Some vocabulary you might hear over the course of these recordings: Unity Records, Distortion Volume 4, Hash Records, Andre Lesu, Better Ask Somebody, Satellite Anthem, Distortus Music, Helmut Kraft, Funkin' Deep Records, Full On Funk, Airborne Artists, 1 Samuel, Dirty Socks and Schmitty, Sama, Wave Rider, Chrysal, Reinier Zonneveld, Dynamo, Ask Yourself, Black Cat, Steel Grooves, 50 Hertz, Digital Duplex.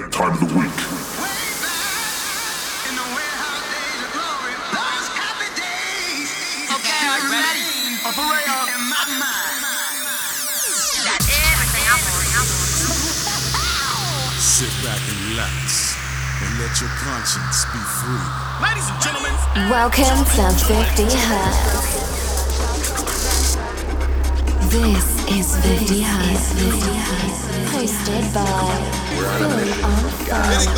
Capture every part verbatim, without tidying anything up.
that time of the week. And let your conscience be free. Ladies and gentlemen, welcome to fifty hertz. This is fifty hertz. Hosted by Full On Funk.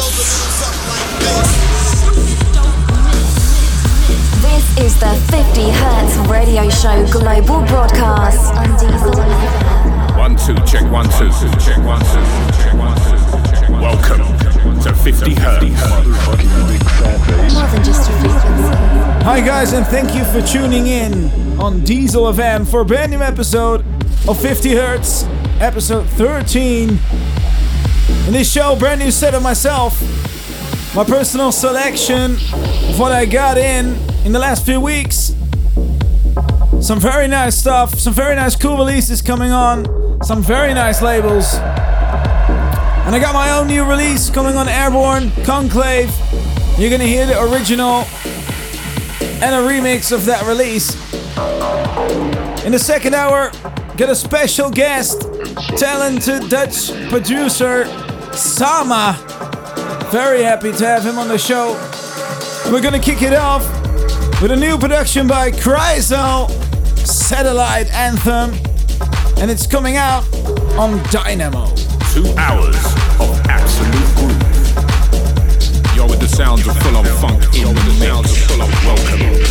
This is the fifty hertz radio show global broadcast on Diesel F M. One, two, check, one, two, check, one, two, check, one, two. Welcome to fifty hertz. More than just a frequency. Hi guys, and thank you for tuning in on Diesel F M for a brand new episode of fifty hertz, episode thirteen. In this show, brand new set of myself, my personal selection of what I got in in the last few weeks. Some very nice stuff, some very nice cool releases coming on, some very nice labels. And I got my own new release coming on Airborne, Conclave. You're gonna hear the original and a remix of that release. In the second hour, got a special guest, talented Dutch producer Sama. Very happy to have him on the show. We're gonna kick it off with a new production by Chrysal, Satellite Anthem, and it's coming out on Dynamo. Two hours of absolute groove. You're with the sounds of Full On Funk in the sounds of Full On Welcome.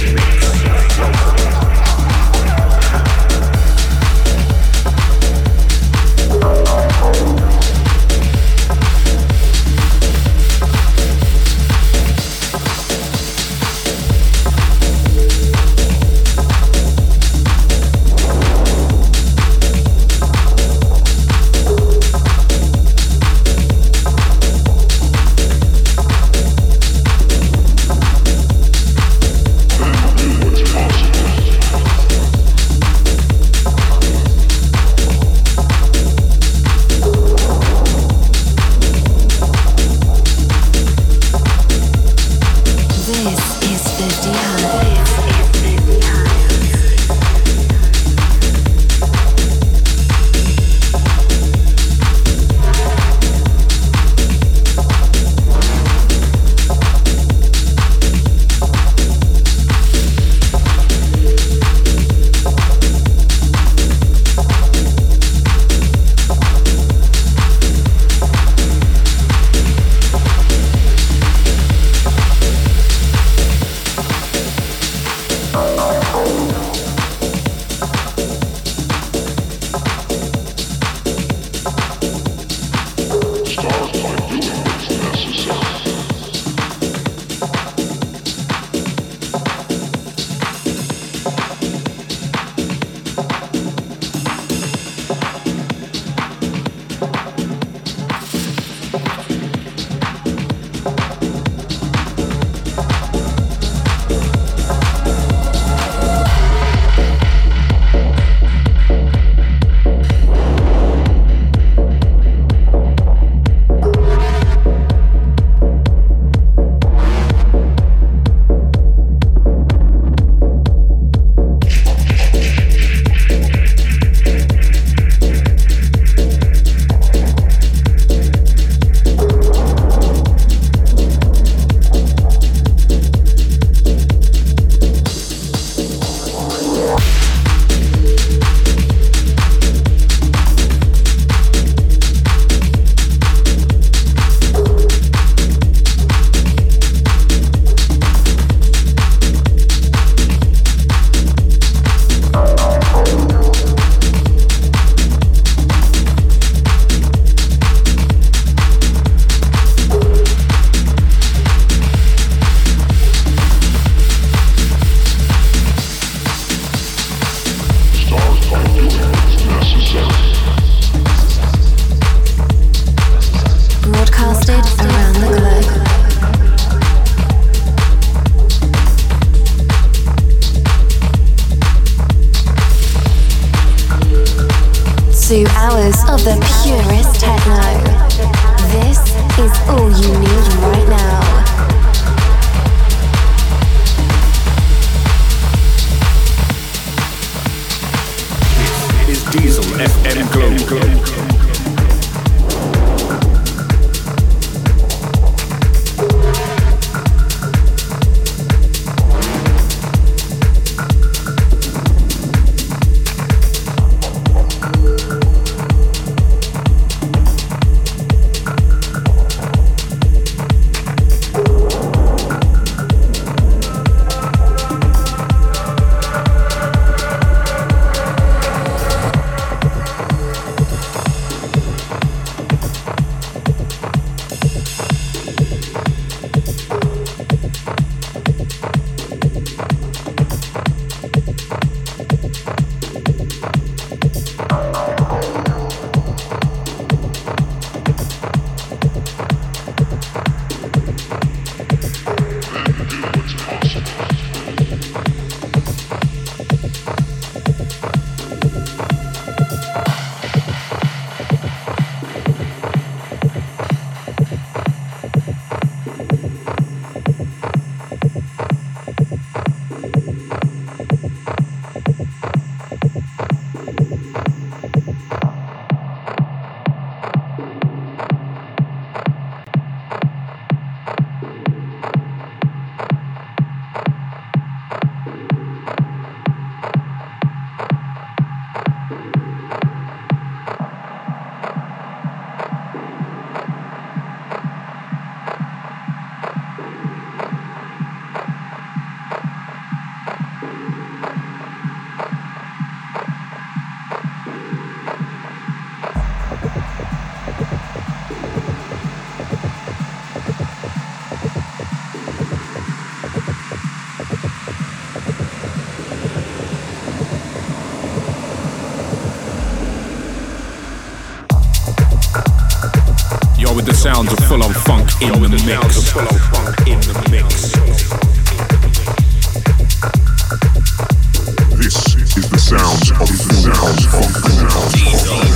Two hours of the purest techno. This is Now with the sounds of full-on funk in the mix. This is the sounds of full-on funk.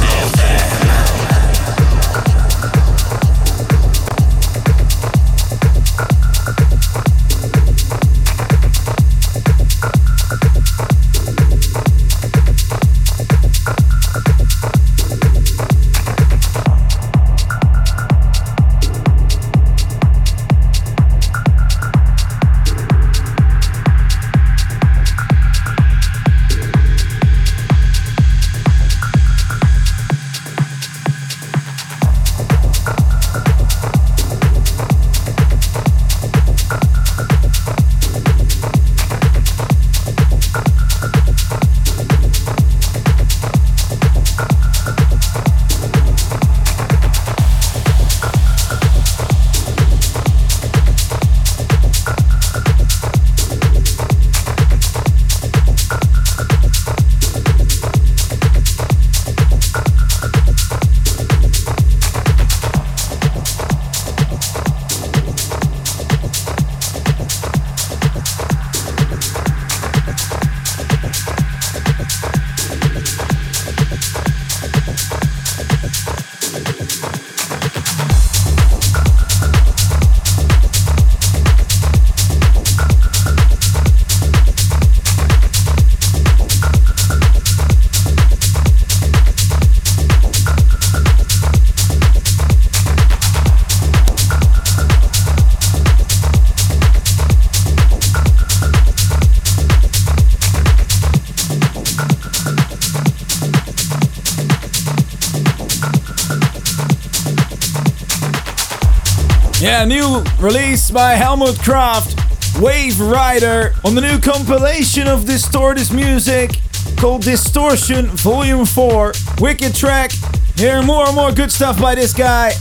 Yeah, new release by Helmut Kraft, Wave Rider, on the new compilation of Distortus Music called Distortion Volume four. Wicked track. Hear more and more good stuff by this guy.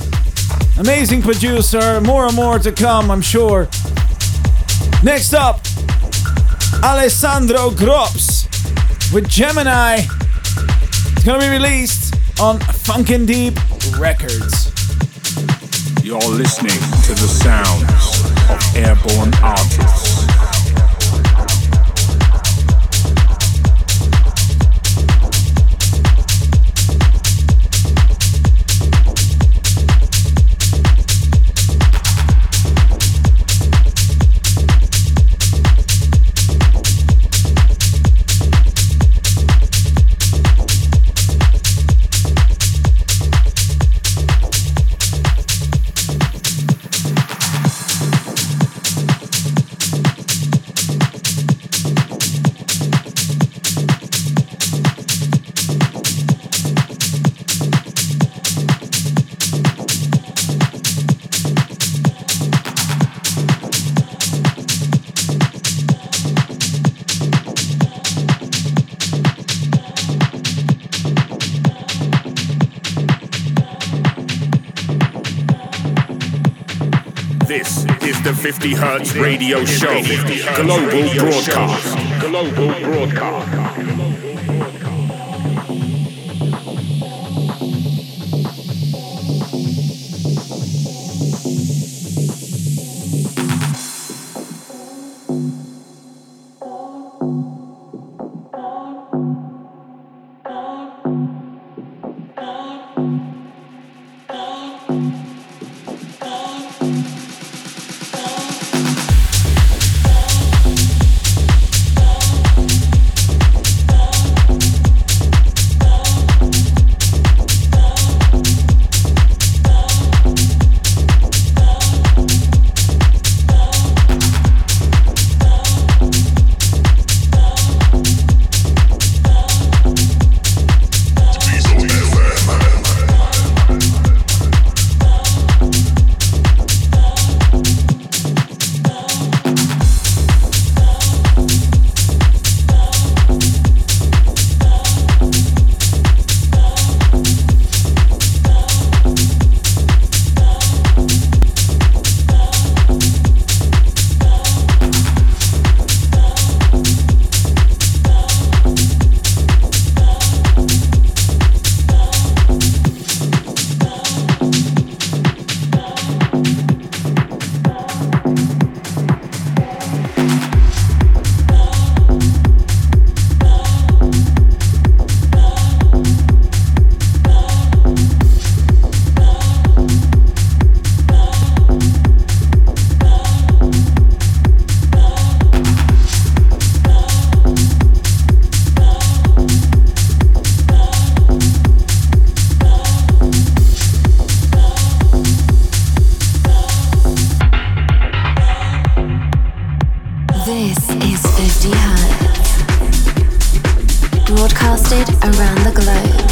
Amazing producer. More and more to come, I'm sure. Next up, Alessandro Grobs with Gemini. It's gonna be released on Funkin' Deep Records. You're listening to the sounds of Airborne Artists. fifty Hertz radio show. Hertz global radio broadcast. Show. Global broadcast. This is fifty hertz, broadcasted around the Glen.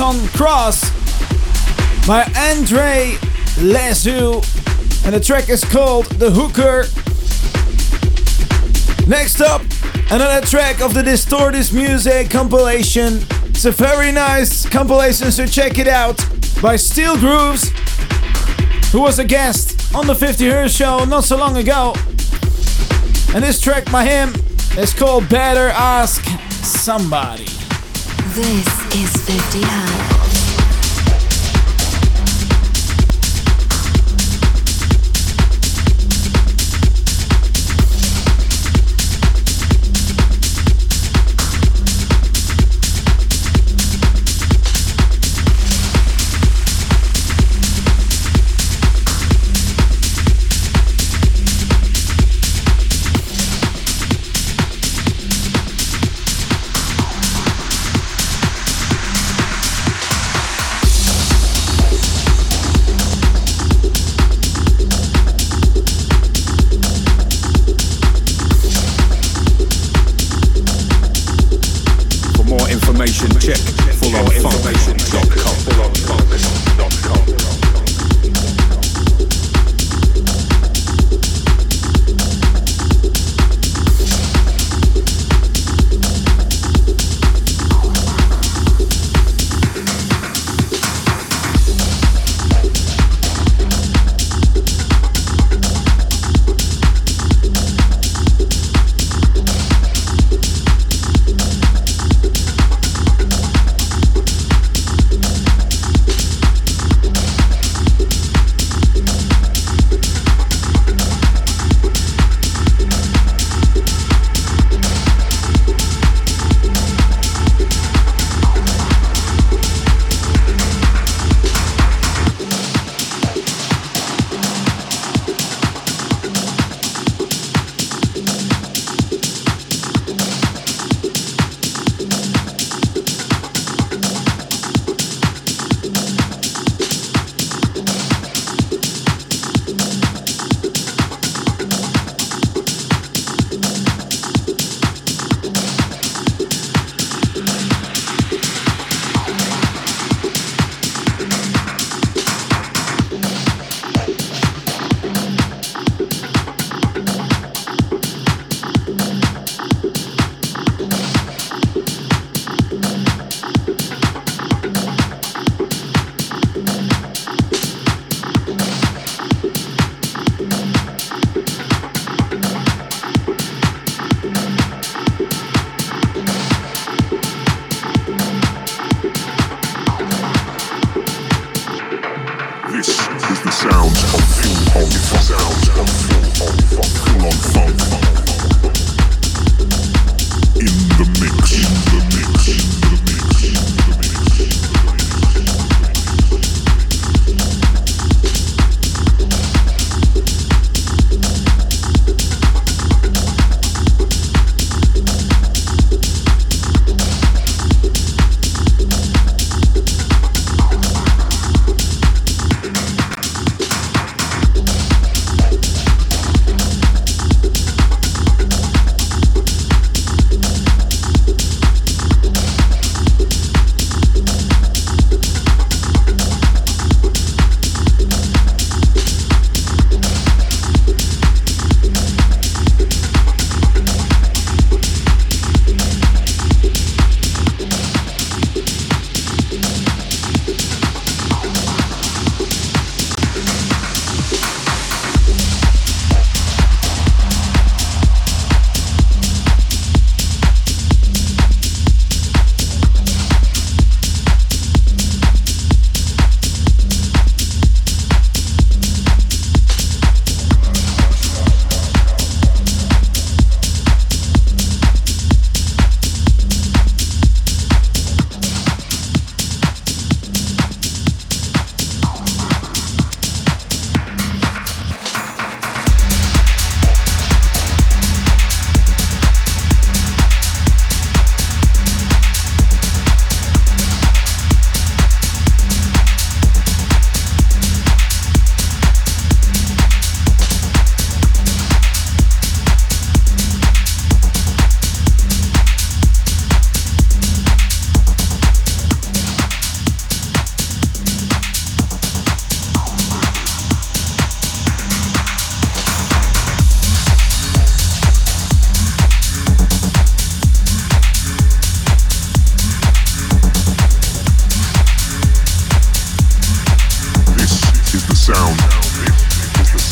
On Cross by Andre Lesu, and the track is called The Hooker. Next up, another track of the Distortus Music compilation. It's a very nice compilation, so check it out, by Steel Grooves, who was a guest on the fifty hertz show not so long ago. And this track by him is called Better Ask Somebody. This is fifty hertz. Sound. This is the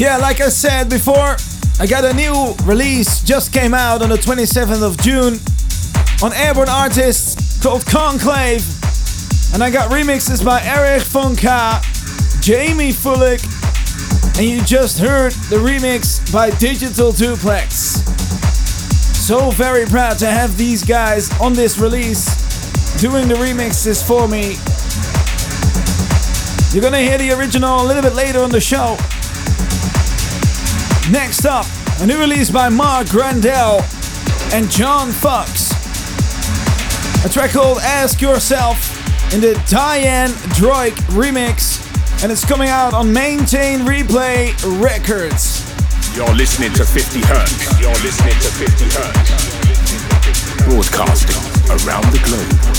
Yeah, like I said before, I got a new release, just came out on the twenty-seventh of June on Airborne Artists called Conclave. And I got remixes by Eric von K, Jamie Fullick, and you just heard the remix by Digital Duplex. So very proud to have these guys on this release doing the remixes for me. You're gonna hear the original a little bit later on the show. Next up, a new release by Mark Grandel and John Fox. A track called Ask Yourself in the Diane Droyk remix, and it's coming out on Maintain Replay Records. You're listening to fifty hertz. You're listening to fifty hertz. Broadcasting around the globe.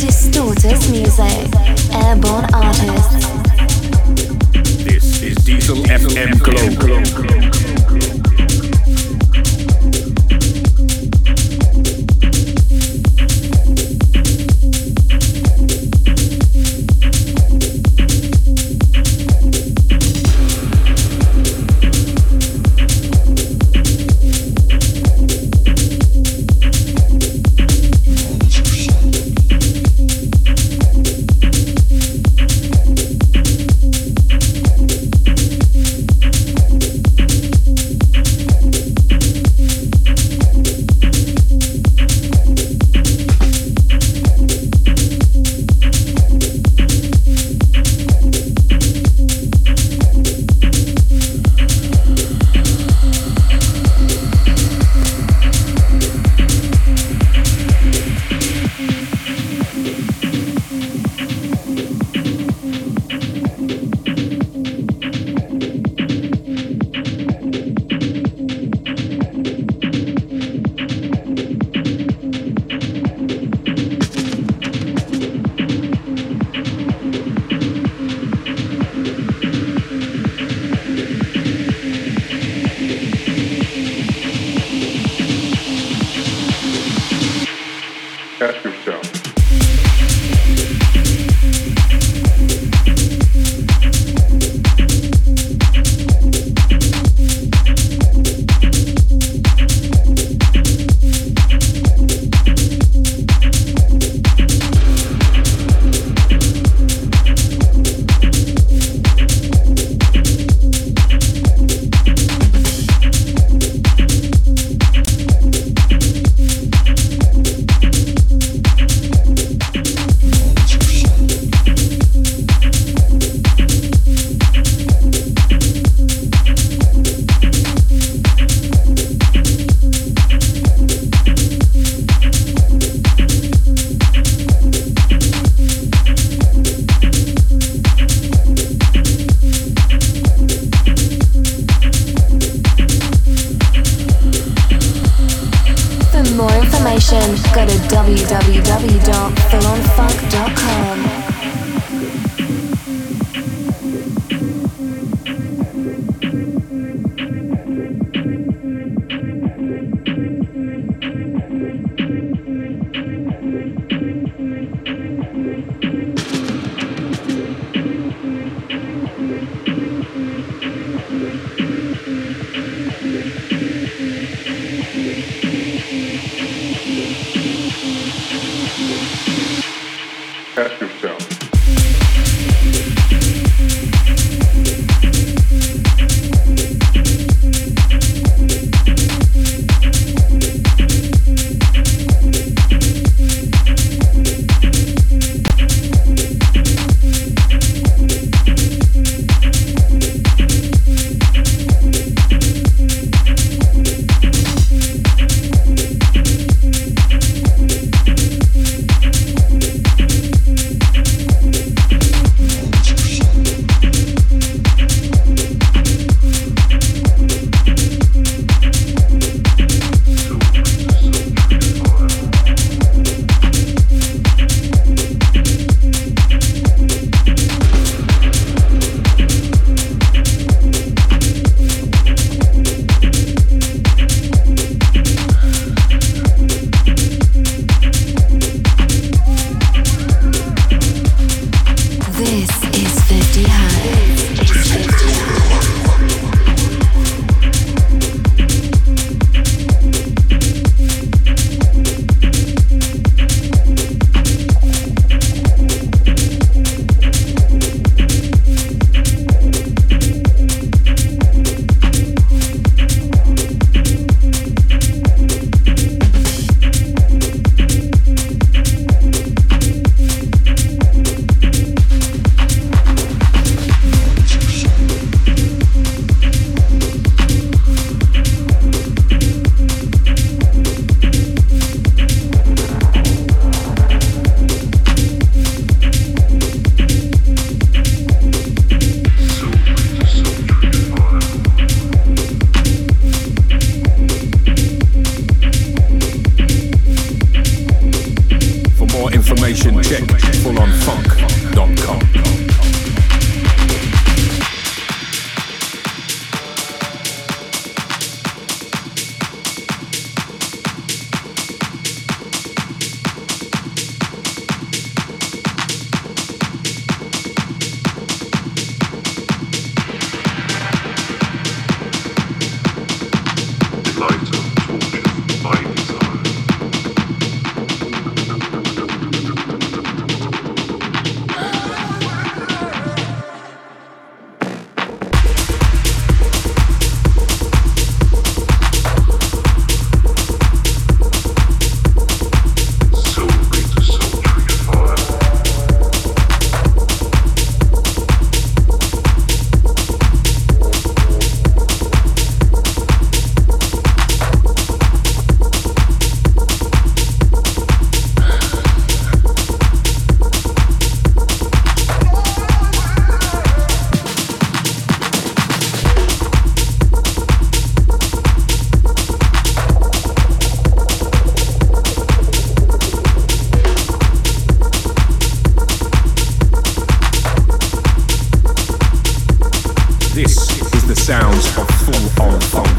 Distortus Music. Airborne Artists. This is Diesel F M Globe. sounds of full-on funk.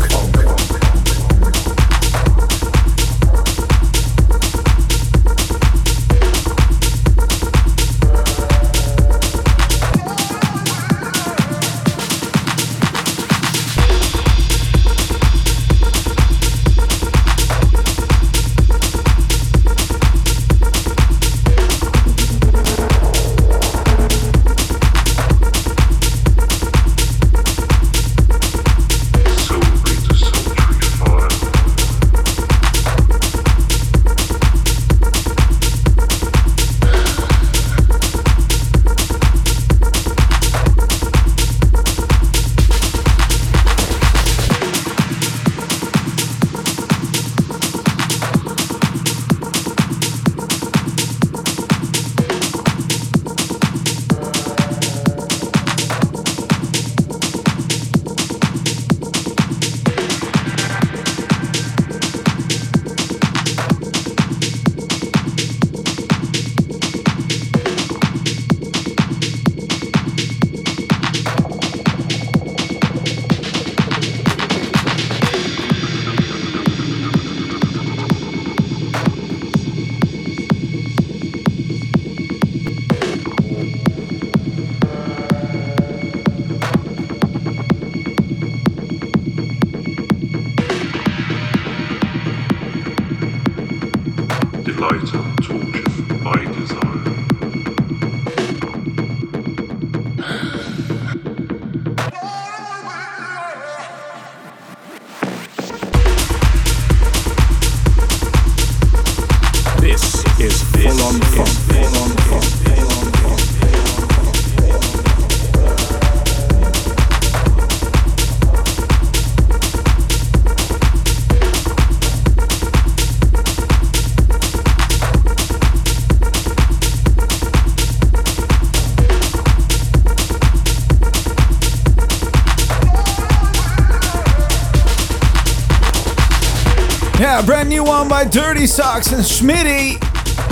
Yeah, brand new one by Dirty Socks and Schmitty.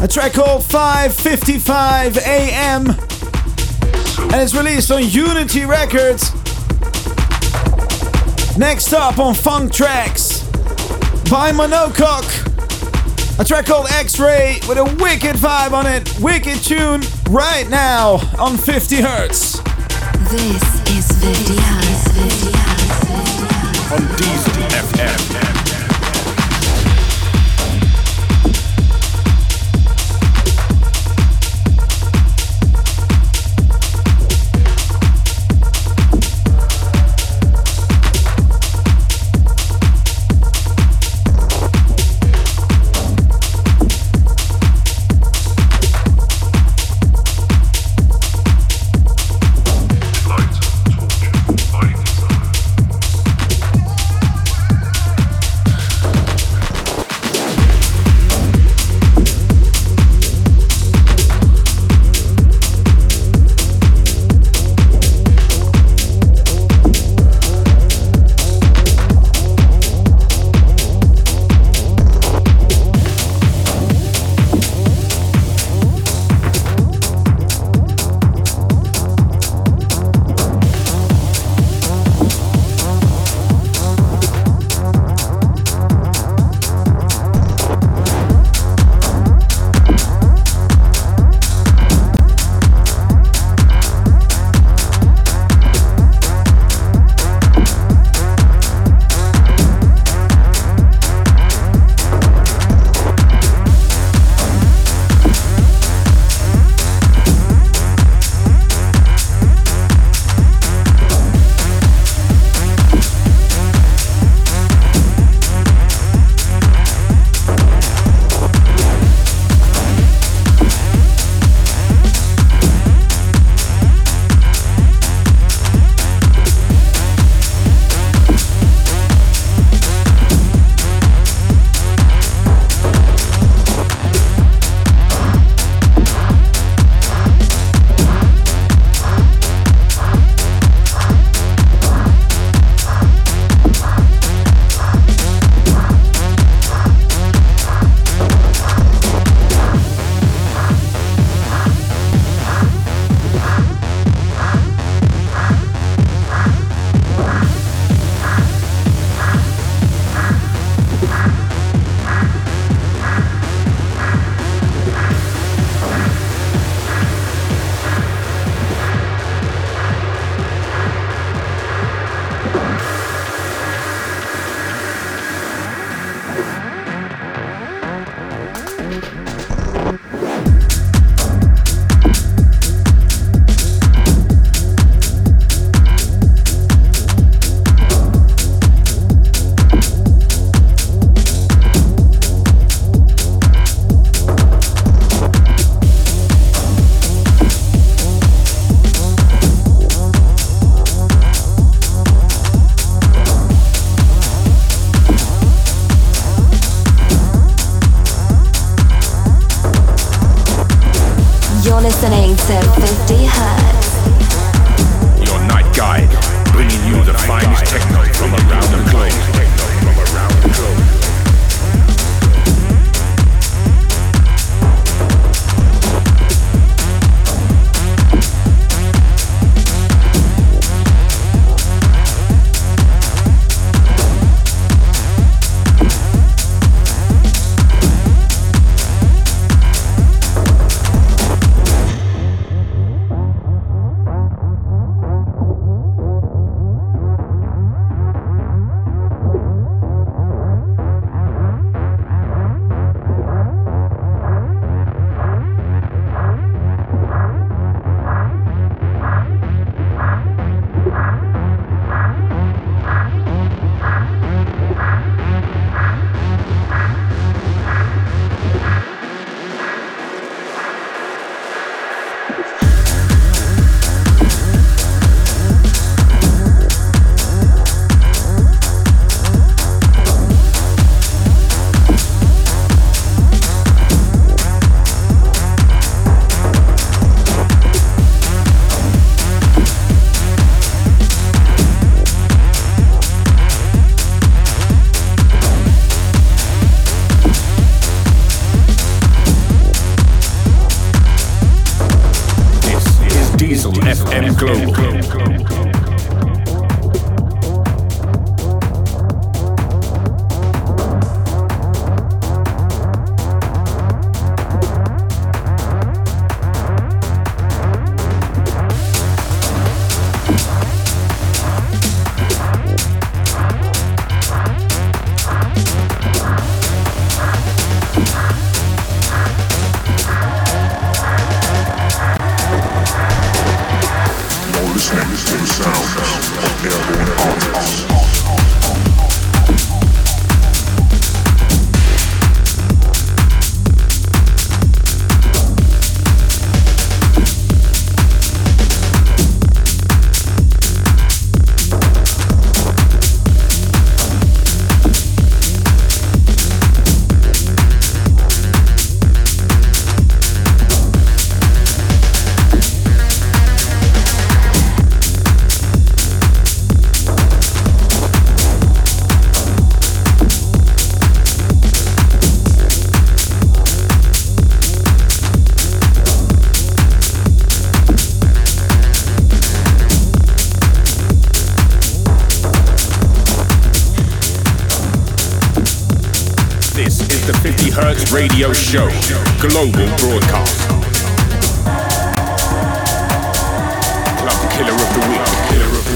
A track called five fifty-five a m. And it's released on Unity Records. Next up on Funk Tracks by Monocock. A track called X-Ray with a wicked vibe on it. Wicked tune right now on fifty hertz. This is fifty hertz. On Diesel F M. fifty hertz. Your night guide, bringing you the finest techno from around the globe. From around the globe. Radio show, global broadcast. Club killer of the week, killer of the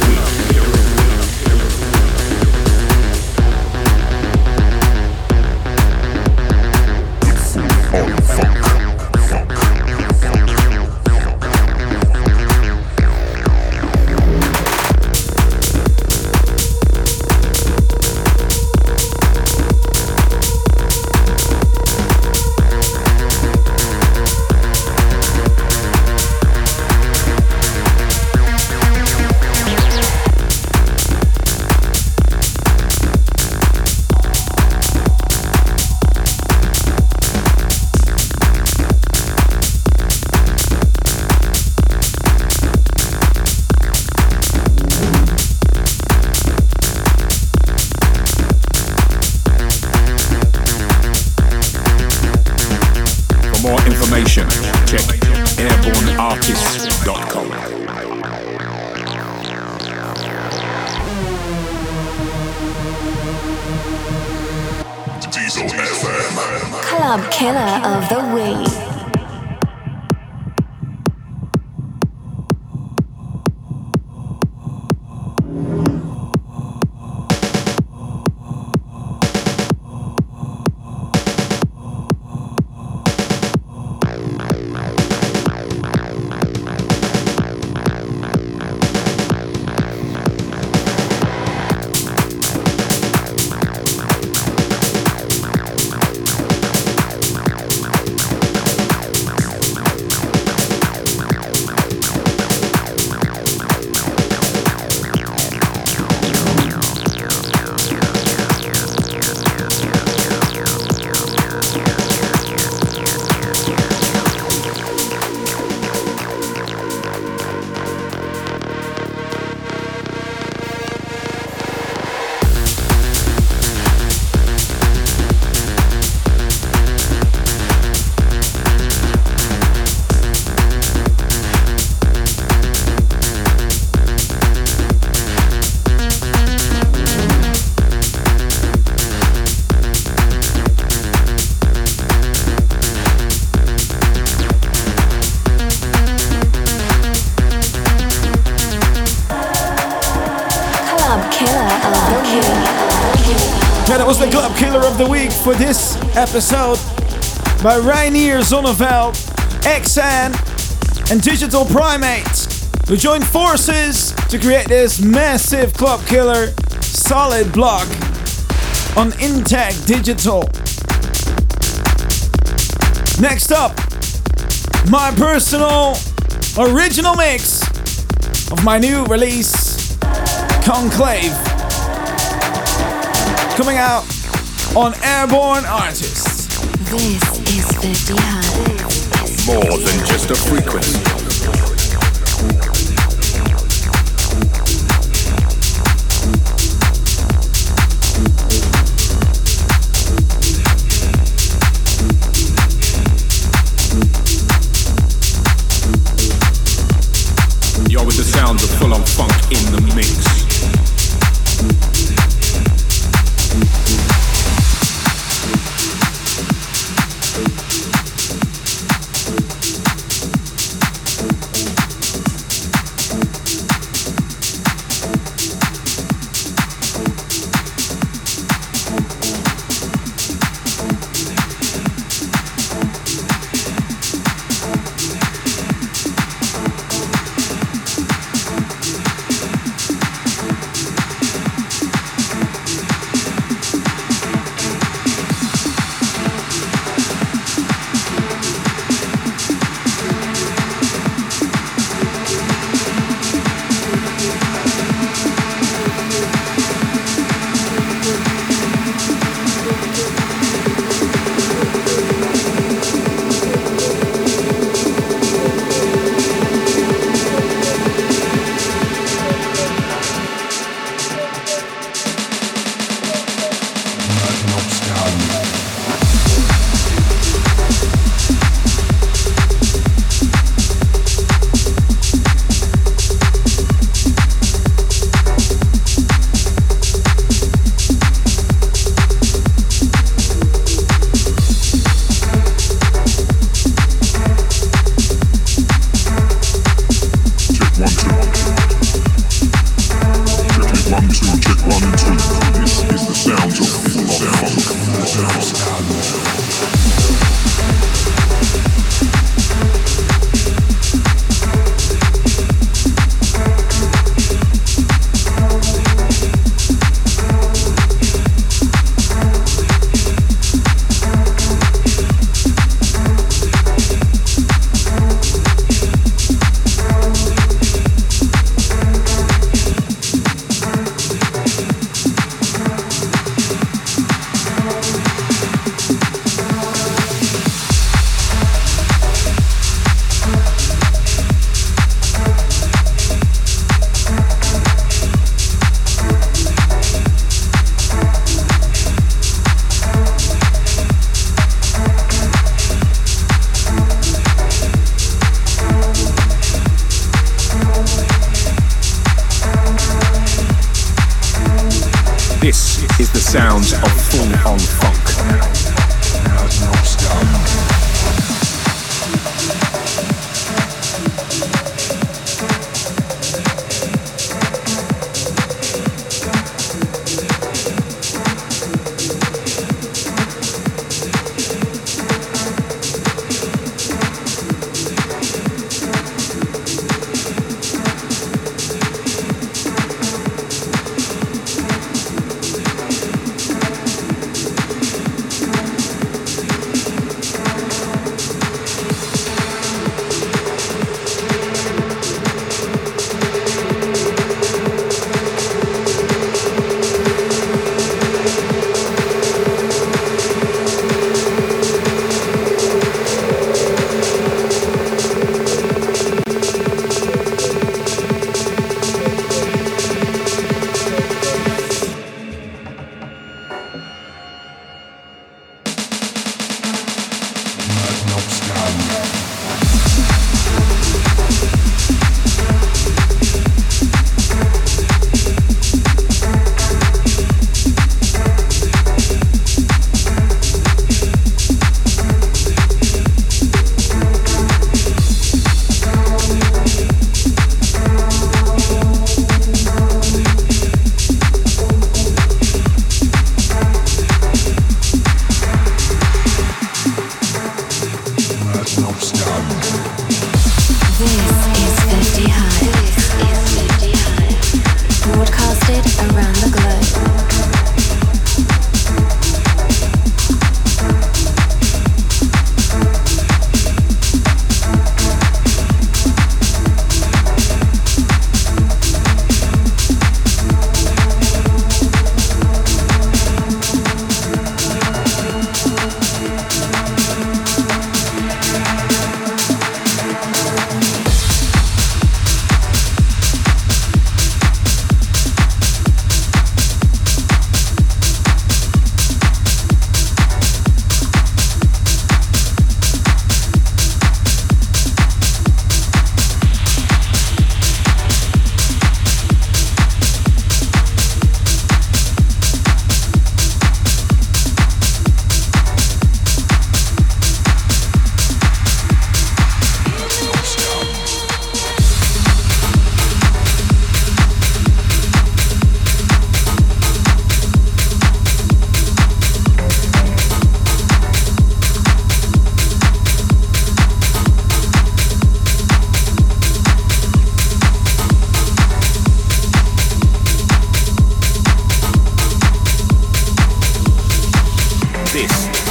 Yeah, that was the Club Killer of the Week for this episode by Reinier Zonneveld, Xan, and Digital Primates, who joined forces to create this massive Club Killer solid block on Intact Digital. Next up, my personal original mix of my new release, Conclave, coming out on Airborne Artists. This is fifty hertz. More than just a frequency. Sounds of full-on funk in the mix. Sounds of full-on funk.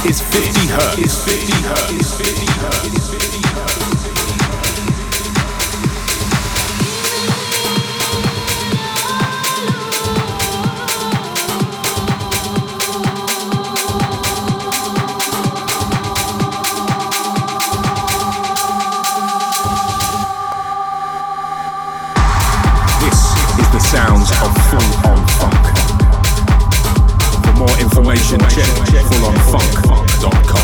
is fifty hertz. Is fifty hertz. Is fifty hertz. Is fifty hertz. Sounds of Full On Funk. For more information, check full on funk dot com.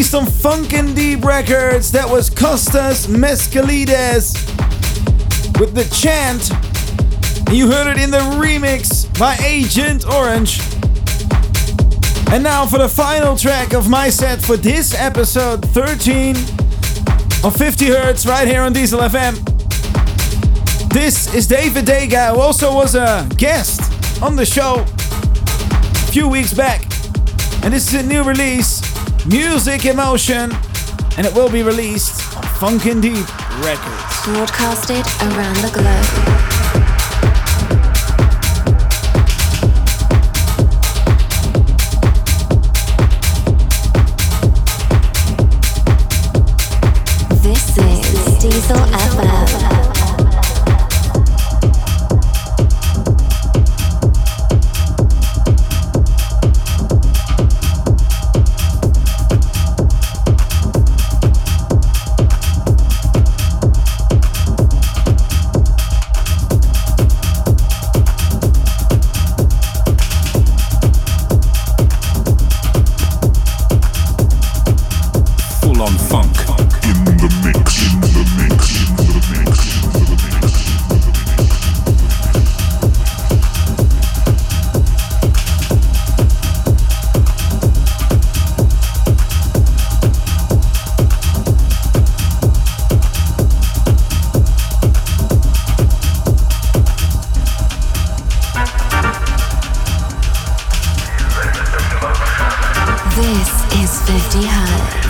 Some Funkin' Deep Records, that was Costas Mescalides with the chant. You heard it in the remix by Agent Orange. And now for the final track of my set for this episode thirteen of fifty hertz right here on Diesel F M. This is David Dega, who also was a guest on the show a few weeks back. And this is a new release, Music Emotion, and it will be released on Funkin' Deep Records. Broadcasted around the globe. This is Diesel F M. is fifty Hertz.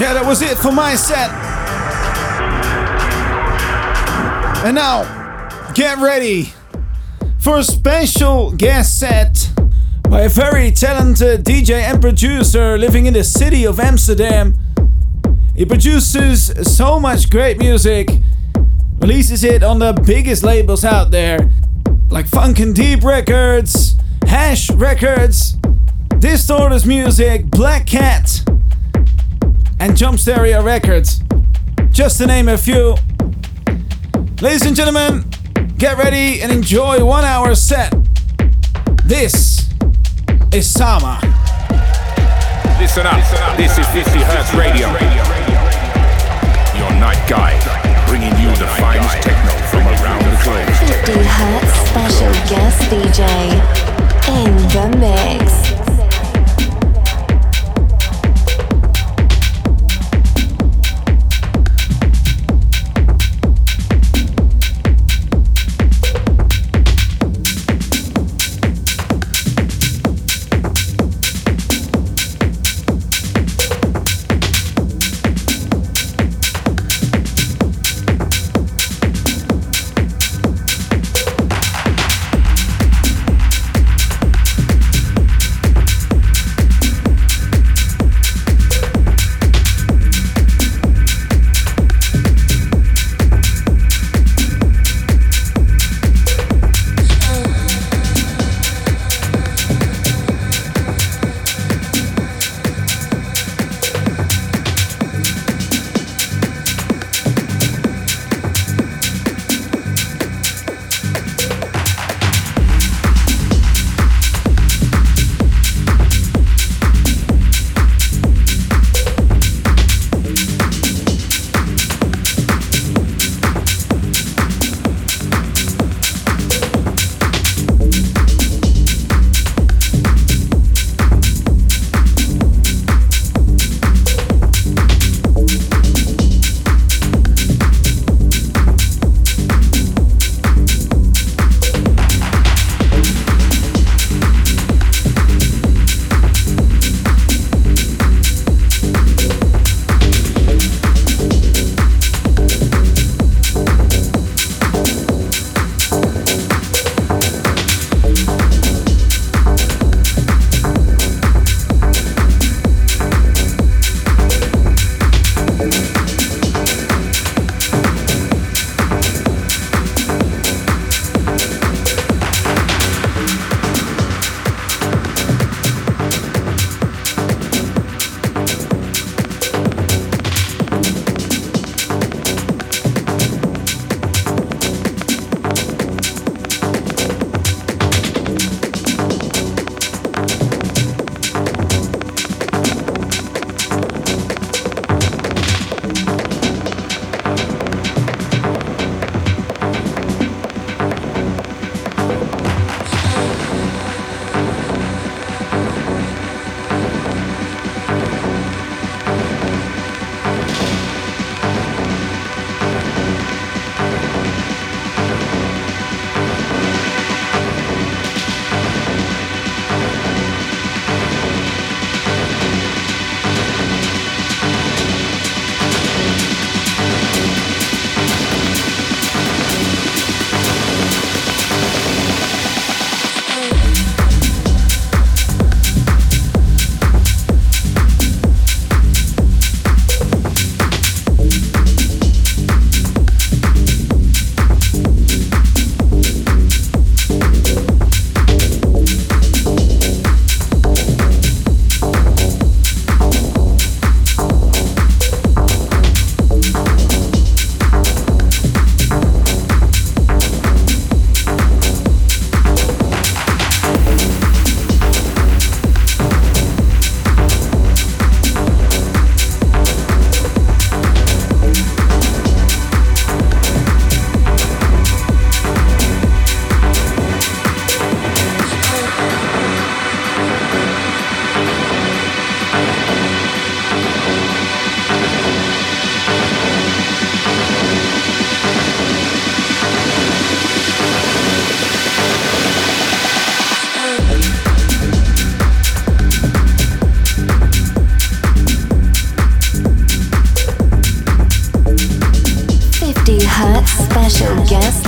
That was it for my set. And now, get ready for a special guest set by a very talented D J and producer living in the city of Amsterdam. He produces so much great music, releases it on the biggest labels out there, like Funkin' Deep Records, Hash Records, Distortus Music, Black Cat, and Jump Stereo Records, just to name a few. Ladies and gentlemen, get ready and enjoy one hour set. This is Sama. Listen up, Listen up. This is fifty Hertz Radio. Your night guide, bringing you the finest techno from around the globe. fifty Hertz special guest D J in the mix.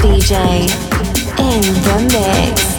D J in the mix.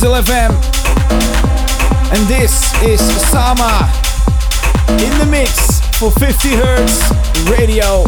Diesel F M, and this is Sama in the mix for fifty Hertz Radio.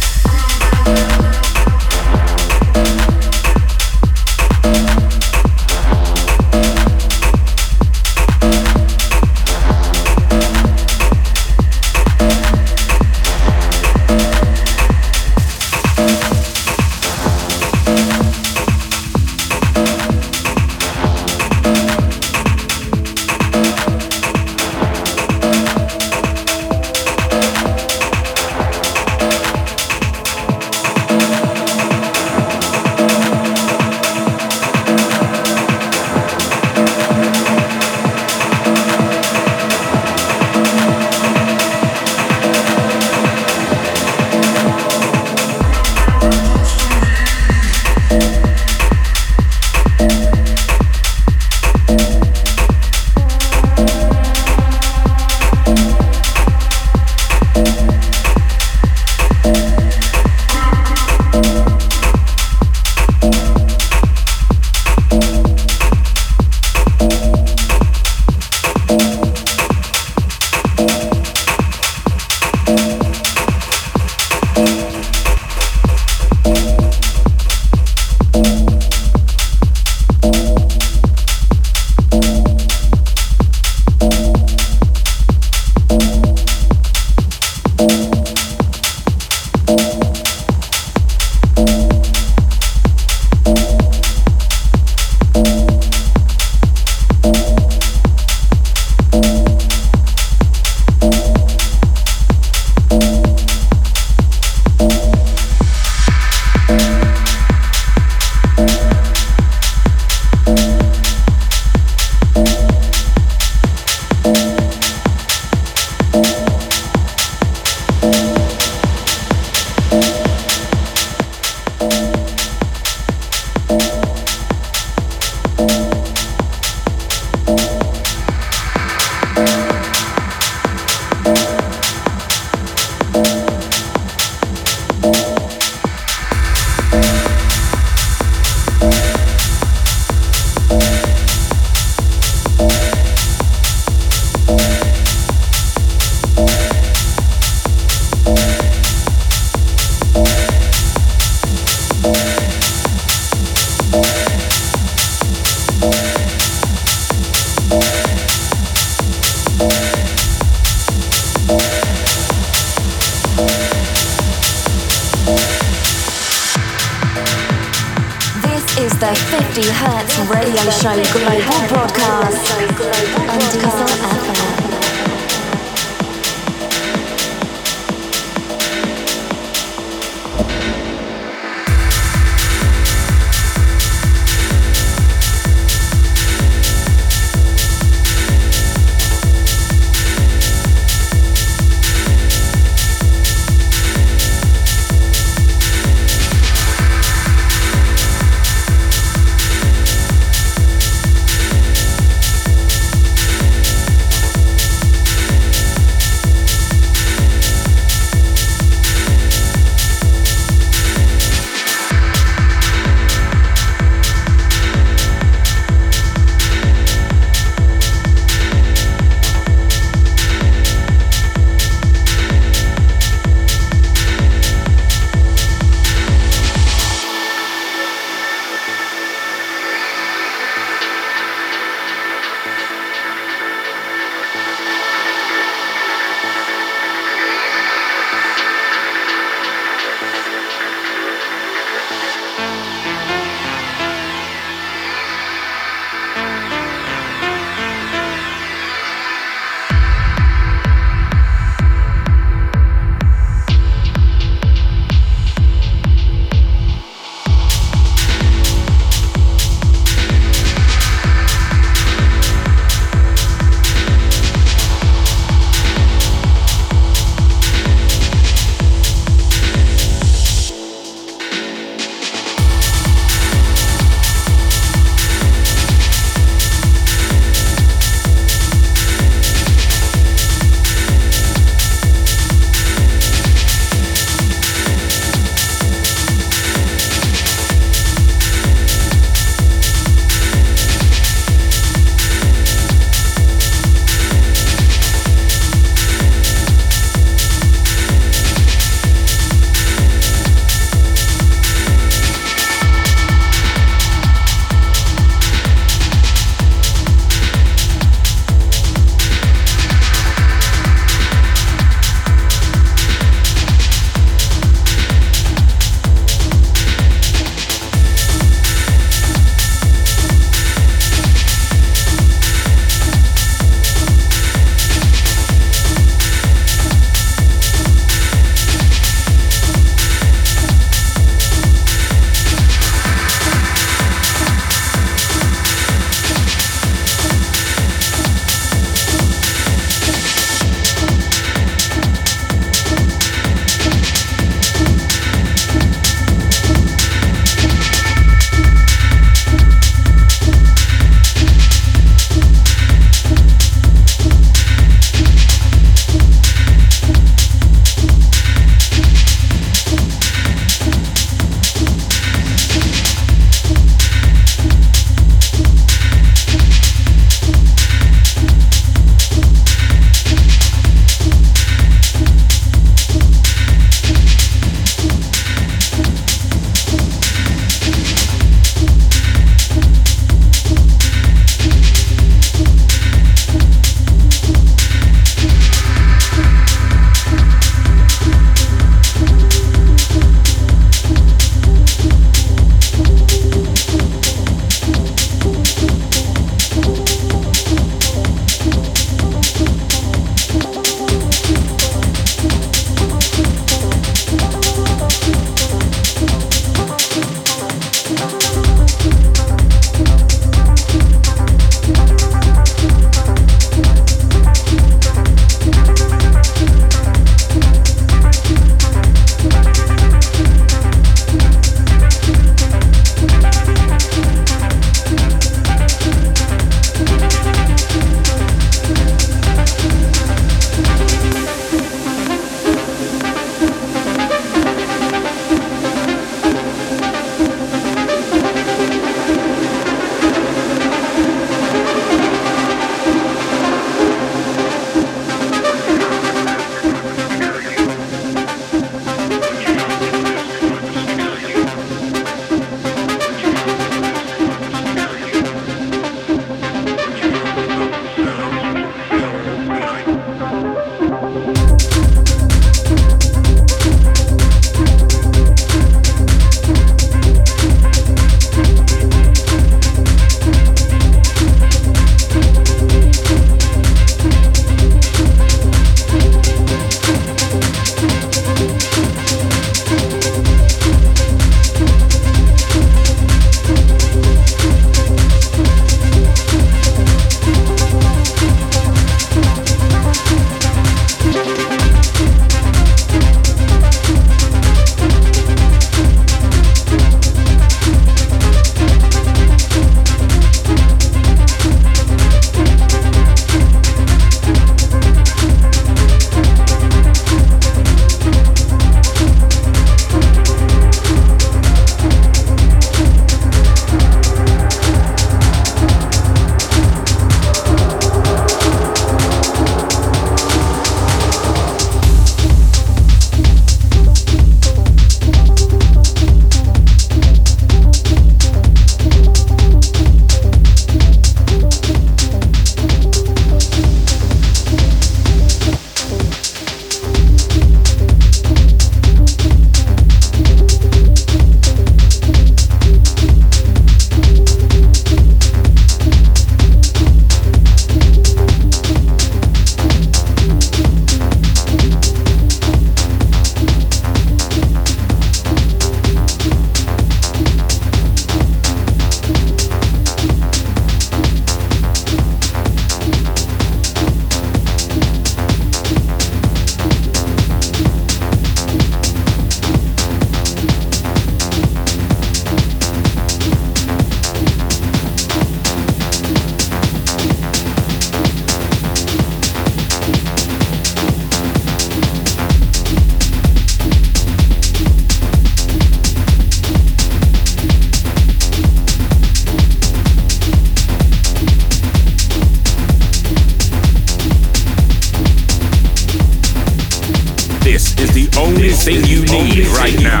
anything you need right now,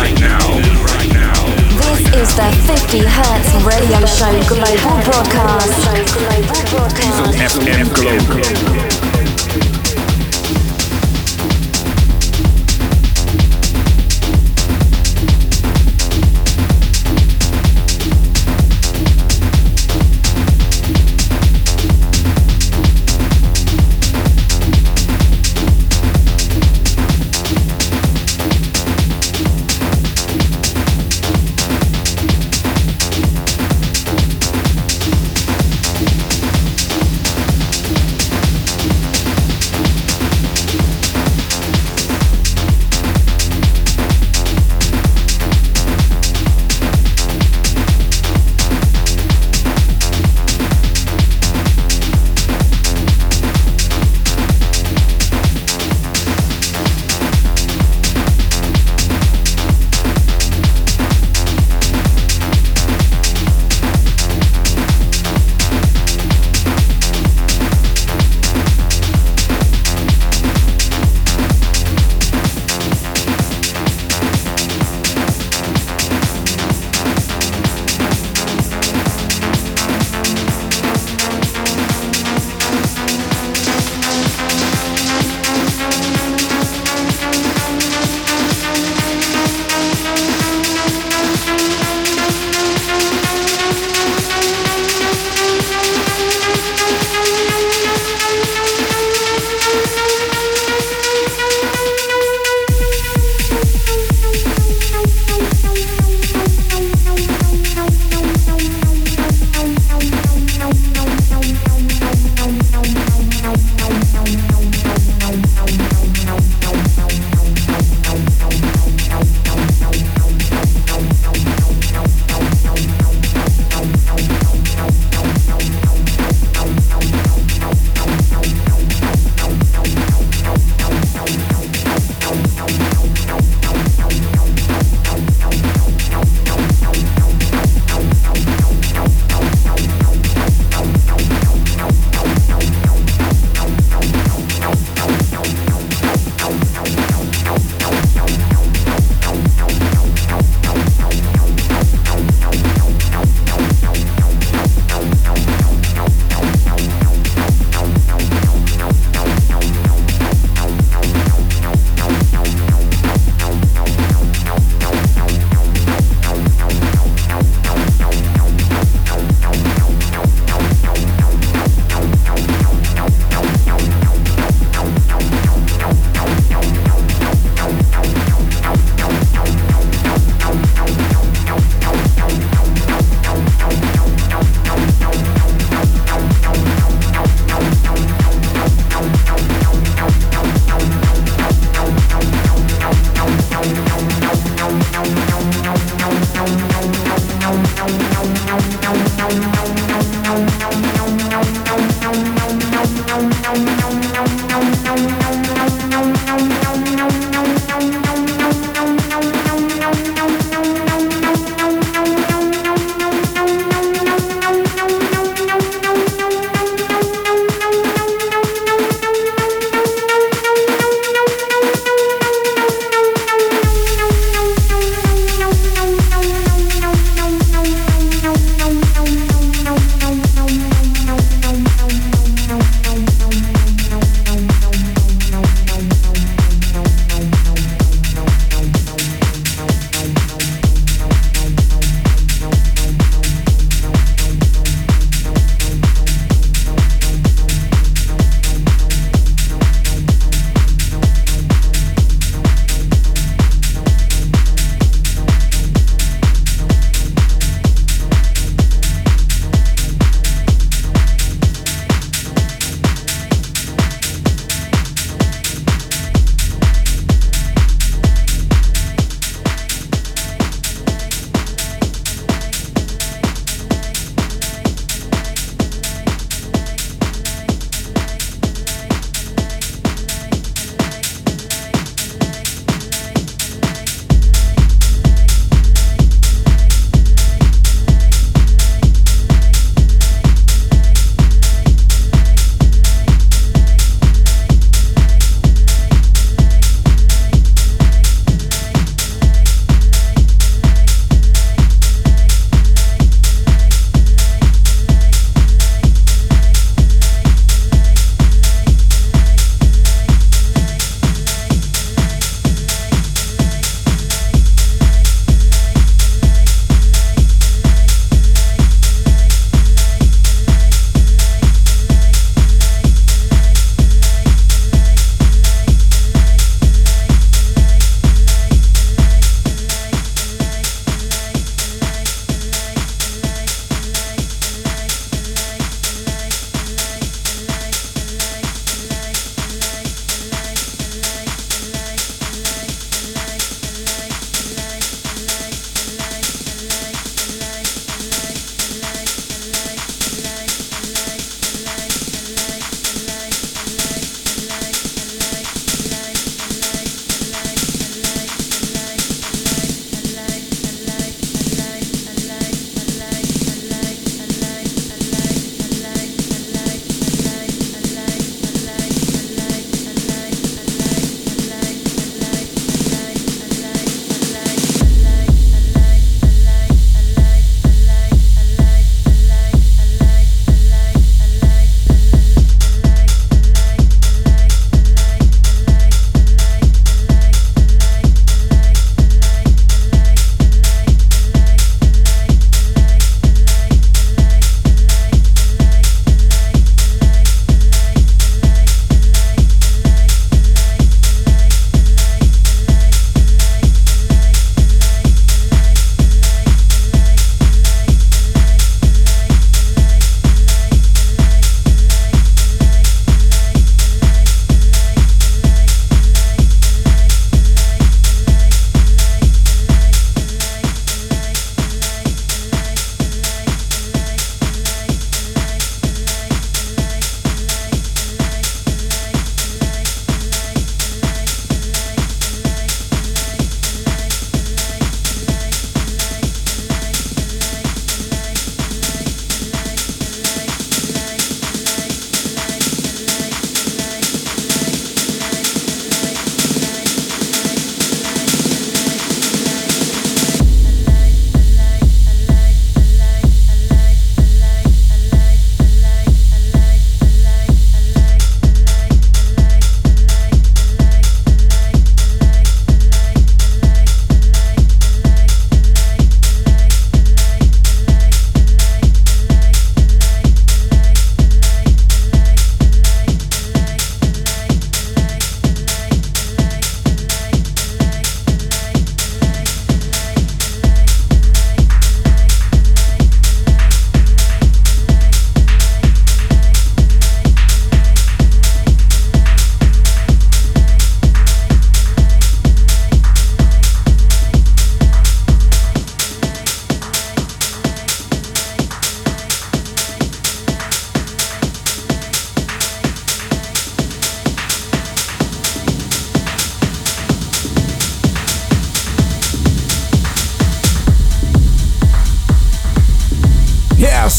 right now, right now. This is the fifty hertz radio show global broadcast. Diesel F M Global.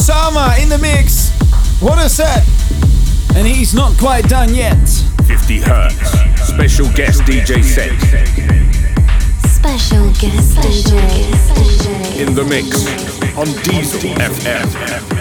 Sama in the mix. What a set. And he's not quite done yet. fifty Hertz. Special guest D J set. Special guest D J. In the mix on Diesel F M.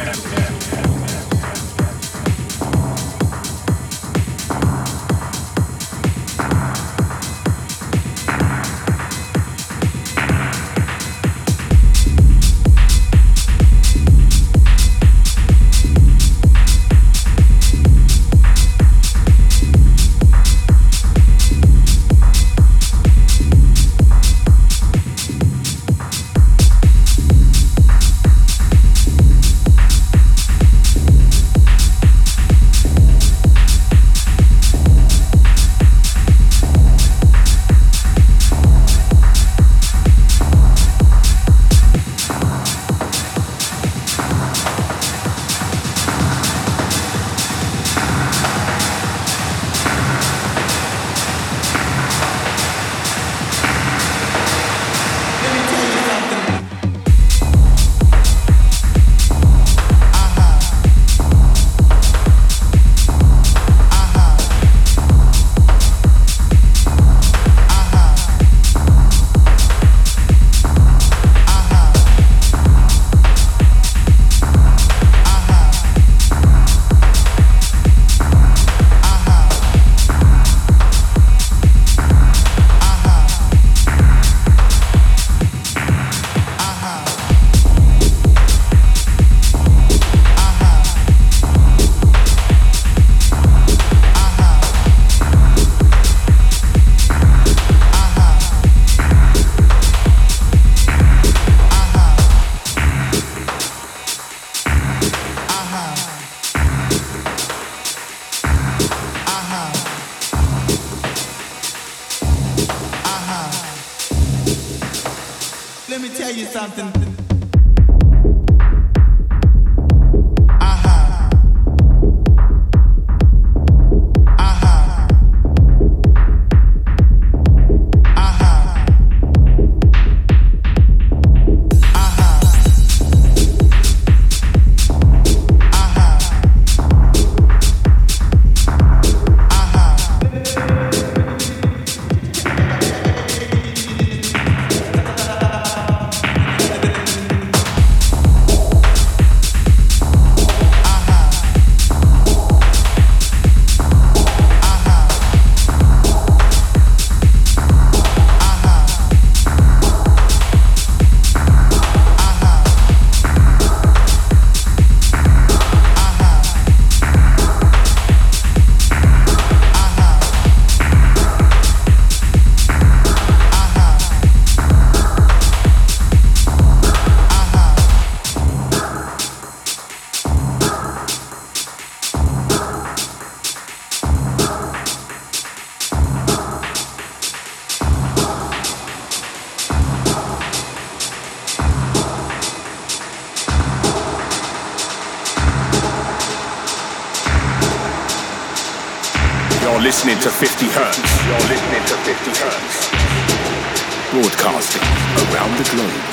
Listening to fifty Hertz. You're listening to fifty Hertz. Broadcasting around the globe.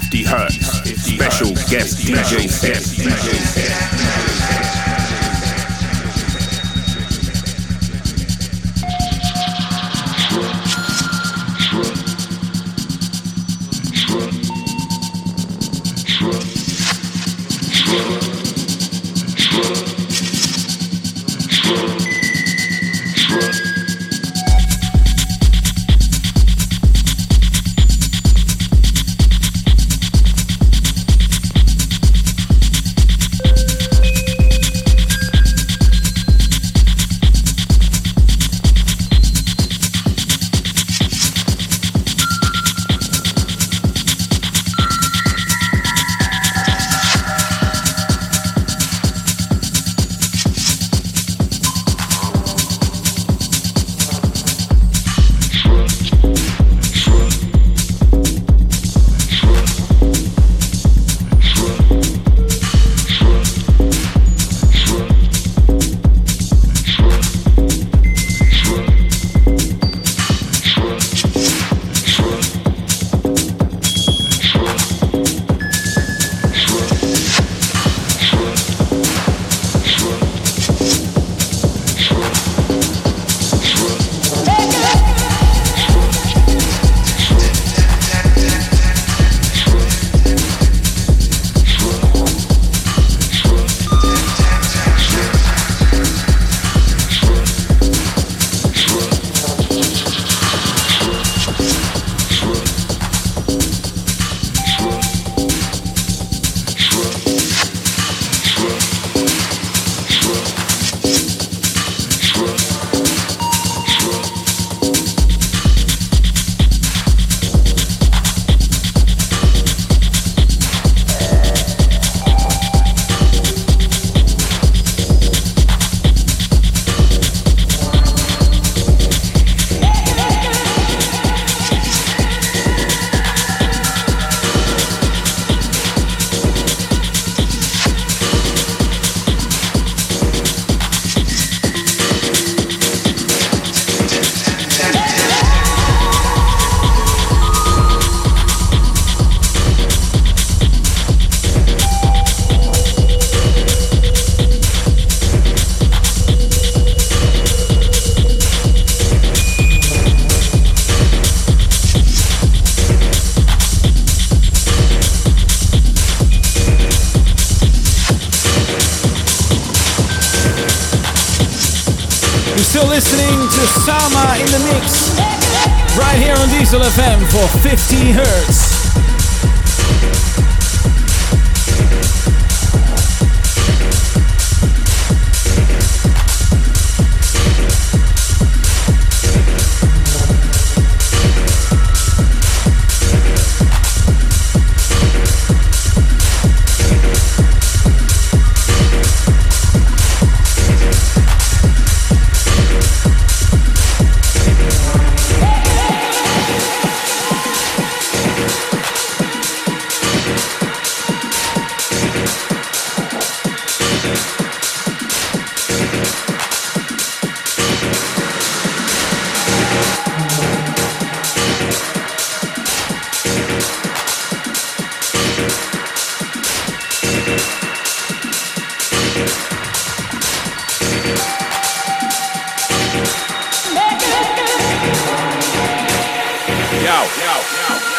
fifty hertz, special guest D J set. Sama in the mix, right here on Diesel F M for fifty hertz.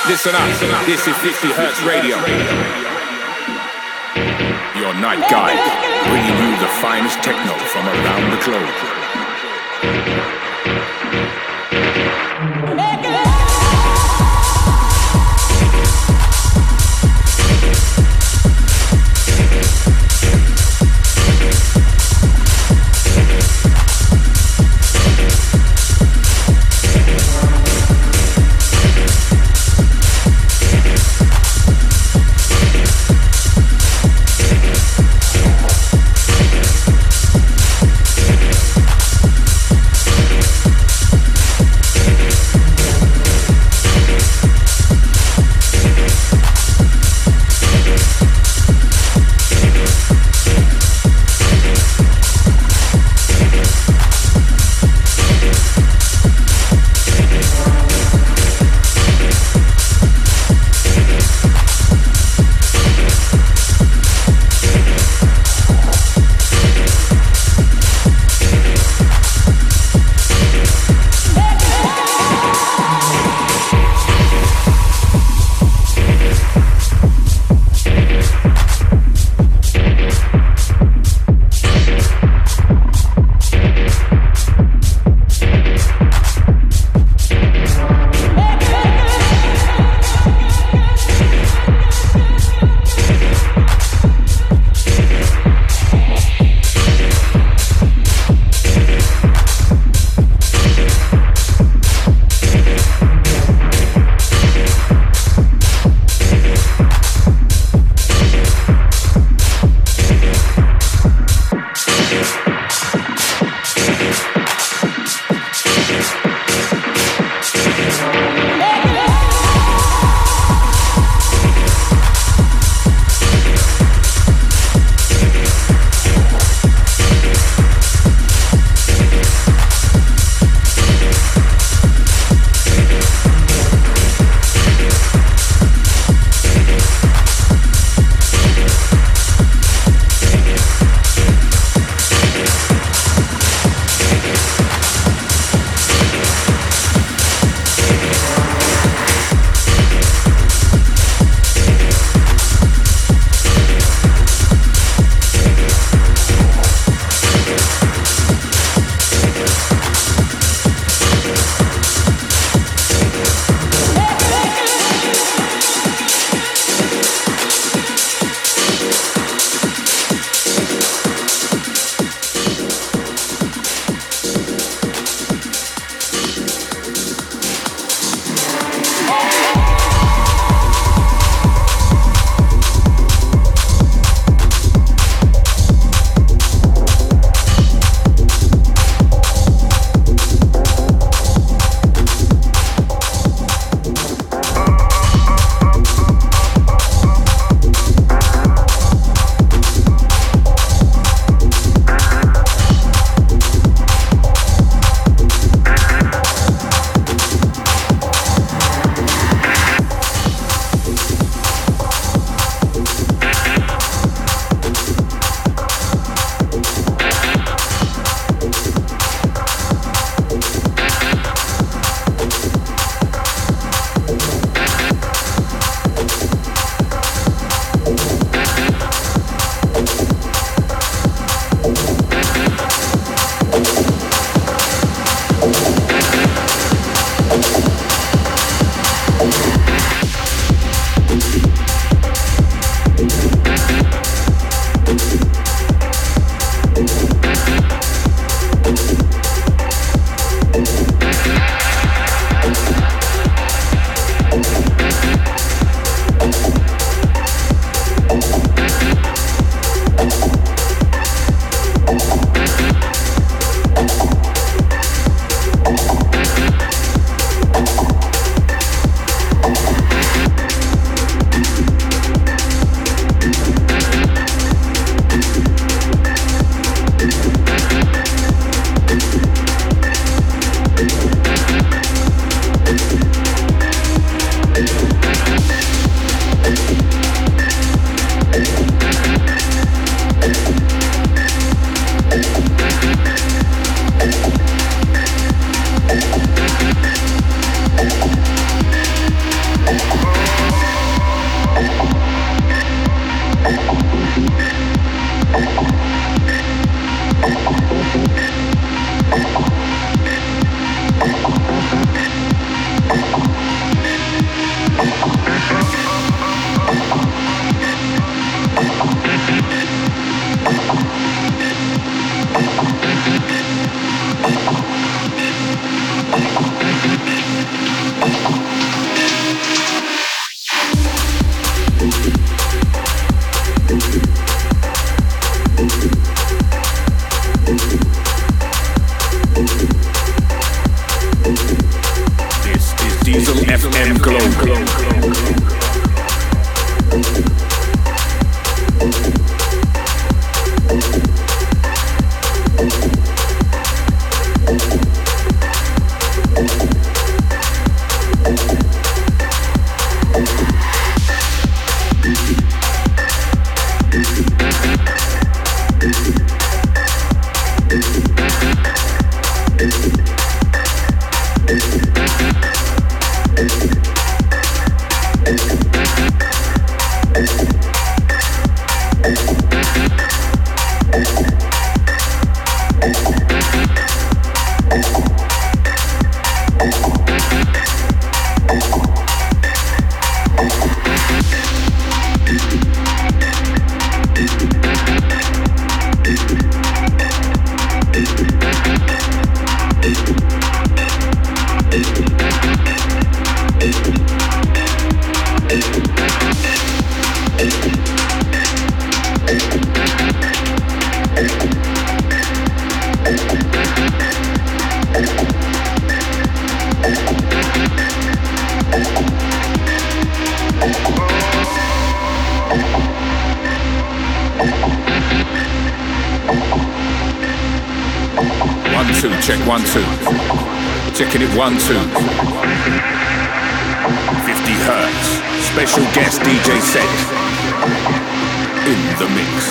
Listen up, listen up, this is fifty hertz Radio. Your night guide, bringing you the finest techno from around the globe. two, check one, two. Checking it one, two. fifty Hertz, special guest D J set. In the mix.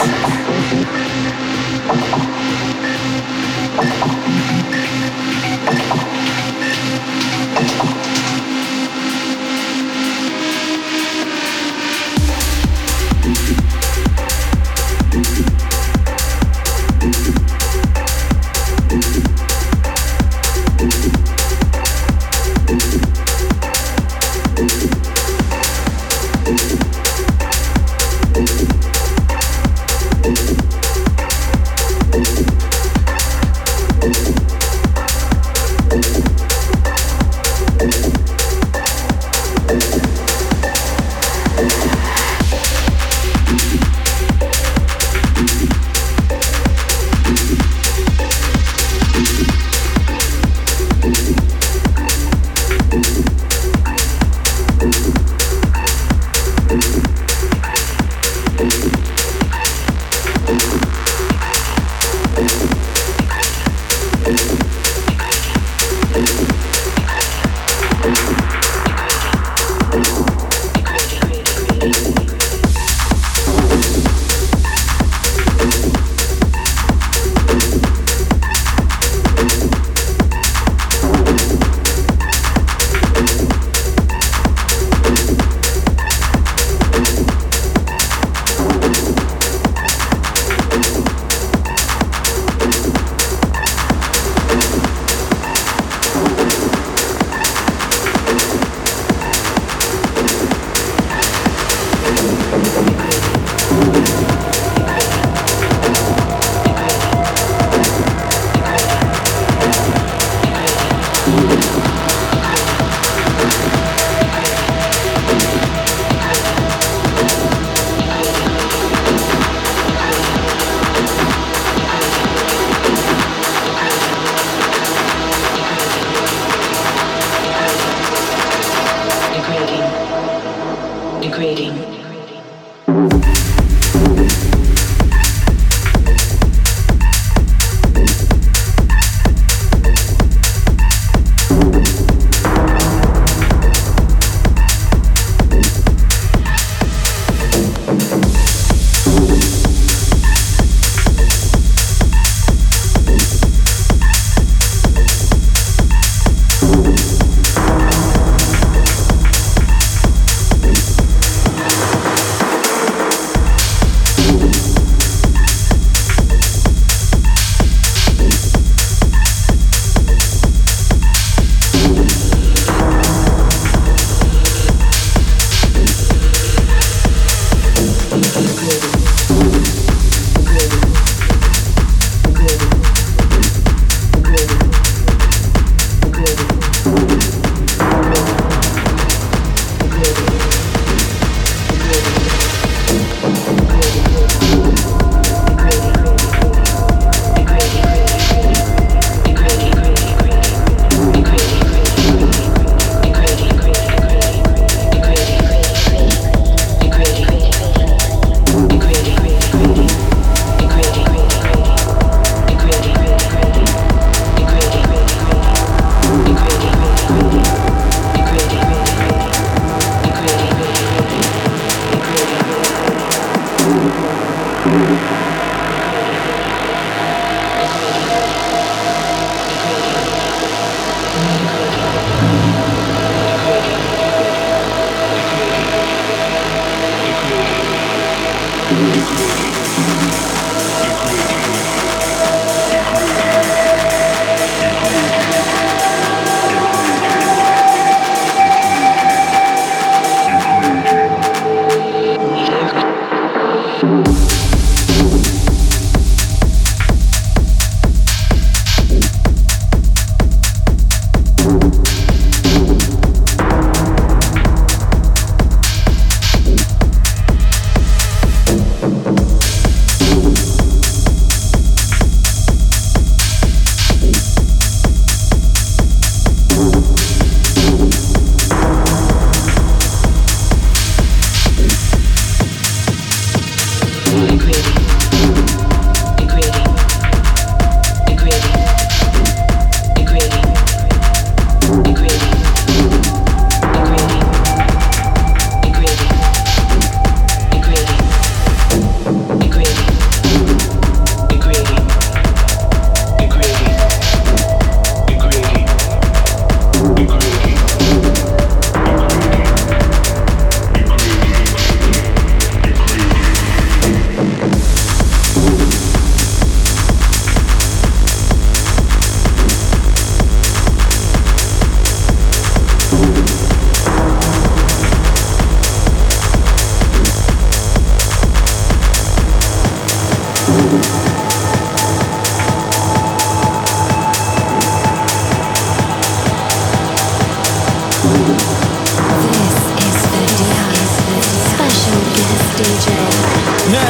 Thank you.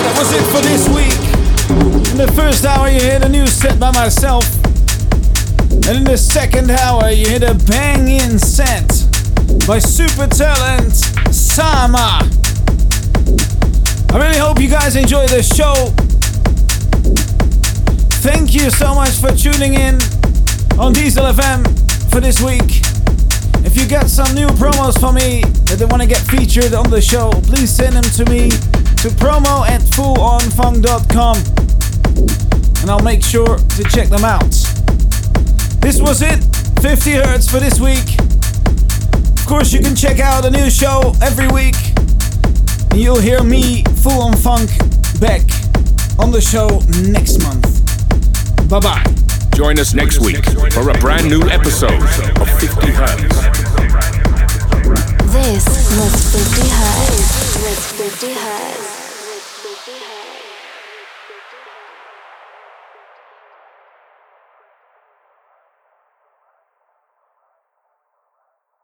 that was it for this week. In the first hour you hear the new set by myself, and in the second hour you hear the banging set by super talent Sama. I really hope you guys enjoy the show. Thank you so much for tuning in on Diesel F M for this week. If you got some new promos for me that they want to get featured on the show, please send them to me to promo at full on funk dot com, and I'll make sure to check them out. This was it, fifty hertz for this week. Of course, you can check out a new show every week, and you'll hear me, Full on Funk, back on the show next month. Bye-bye. Join us next week for a brand new episode of fifty hertz. This was fifty hertz. This was fifty hertz.